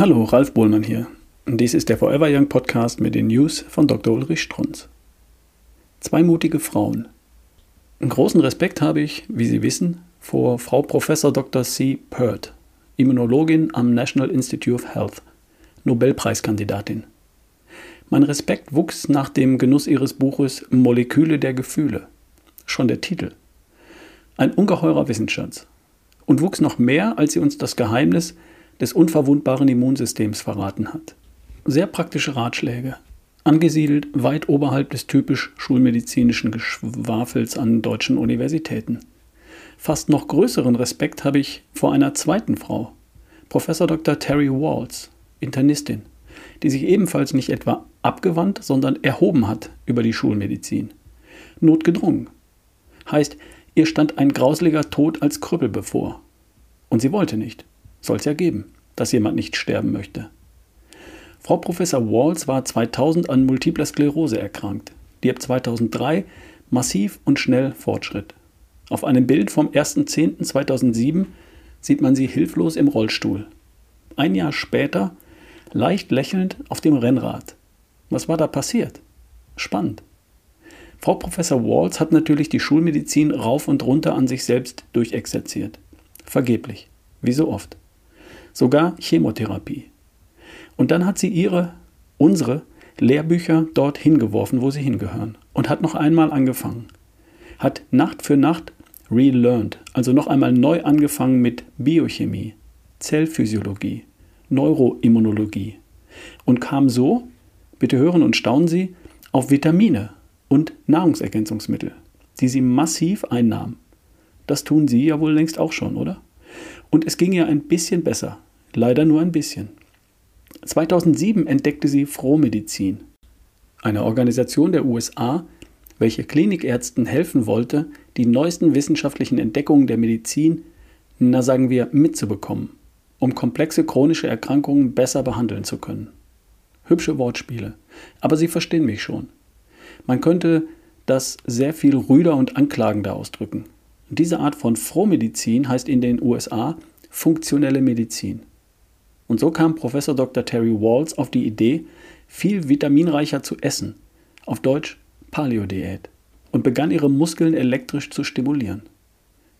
Hallo, Ralf Bohlmann hier. Dies ist der Forever Young Podcast mit den News von Dr. Ulrich Strunz. Zwei mutige Frauen. Einen großen Respekt habe ich, wie Sie wissen, vor Frau Prof. Dr. C. Peart, Immunologin am National Institute of Health, Nobelpreiskandidatin. Mein Respekt wuchs nach dem Genuss ihres Buches Moleküle der Gefühle. Schon der Titel. Ein ungeheurer Wissensschatz. Und wuchs noch mehr, als sie uns das Geheimnis des unverwundbaren Immunsystems verraten hat. Sehr praktische Ratschläge, angesiedelt weit oberhalb des typisch schulmedizinischen Geschwafels an deutschen Universitäten. Fast noch größeren Respekt habe ich vor einer zweiten Frau, Prof. Dr. Terry Wahls, Internistin, die sich ebenfalls nicht etwa abgewandt, sondern erhoben hat über die Schulmedizin. Notgedrungen. Heißt, ihr stand ein grauseliger Tod als Krüppel bevor. Und sie wollte nicht. Soll es ja geben, dass jemand nicht sterben möchte. Frau Professor Wahls war 2000 an Multipler Sklerose erkrankt, die ab 2003 massiv und schnell fortschritt. Auf einem Bild vom 1.10.2007 sieht man sie hilflos im Rollstuhl. Ein Jahr später leicht lächelnd auf dem Rennrad. Was war da passiert? Spannend. Frau Professor Wahls hat natürlich die Schulmedizin rauf und runter an sich selbst durchexerziert. Vergeblich, wie so oft. Sogar Chemotherapie. Und dann hat sie unsere Lehrbücher dorthin geworfen, wo sie hingehören. Und hat noch einmal angefangen. Hat Nacht für Nacht relearned, also noch einmal neu angefangen mit Biochemie, Zellphysiologie, Neuroimmunologie. Und kam so, bitte hören und staunen Sie, auf Vitamine und Nahrungsergänzungsmittel, die sie massiv einnahm. Das tun Sie ja wohl längst auch schon, oder? Und es ging ihr ein bisschen besser. Leider nur ein bisschen. 2007 entdeckte sie Frohmedizin, eine Organisation der USA, welche Klinikärzten helfen wollte, die neuesten wissenschaftlichen Entdeckungen der Medizin, mitzubekommen, um komplexe chronische Erkrankungen besser behandeln zu können. Hübsche Wortspiele, aber Sie verstehen mich schon. Man könnte das sehr viel rüder und anklagender ausdrücken. Diese Art von Frohmedizin heißt in den USA funktionelle Medizin. Und so kam Prof. Dr. Terry Wahls auf die Idee, viel vitaminreicher zu essen, auf Deutsch Paleo-Diät, und begann ihre Muskeln elektrisch zu stimulieren.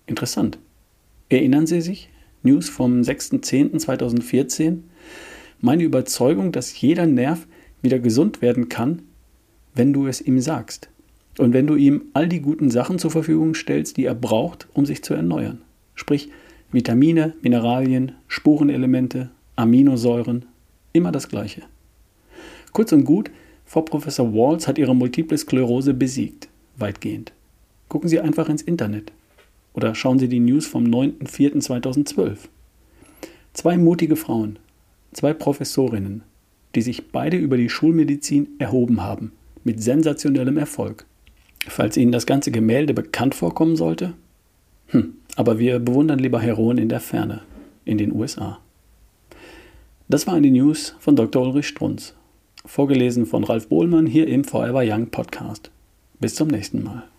Interessant. Erinnern Sie sich? News vom 6.10.2014. Meine Überzeugung, dass jeder Nerv wieder gesund werden kann, wenn du es ihm sagst. Und wenn du ihm all die guten Sachen zur Verfügung stellst, die er braucht, um sich zu erneuern. Sprich Vitamine, Mineralien, Spurenelemente, Aminosäuren, immer das Gleiche. Kurz und gut, Frau Professor Wahls hat ihre Multiple Sklerose besiegt, weitgehend. Gucken Sie einfach ins Internet oder schauen Sie die News vom 9.04.2012. Zwei mutige Frauen, zwei Professorinnen, die sich beide über die Schulmedizin erhoben haben, mit sensationellem Erfolg. Falls Ihnen das ganze Gemälde bekannt vorkommen sollte? Aber wir bewundern lieber Heroen in der Ferne, in den USA. Das war eine News von Dr. Ulrich Strunz, vorgelesen von Ralf Bohlmann hier im Forever Young Podcast. Bis zum nächsten Mal.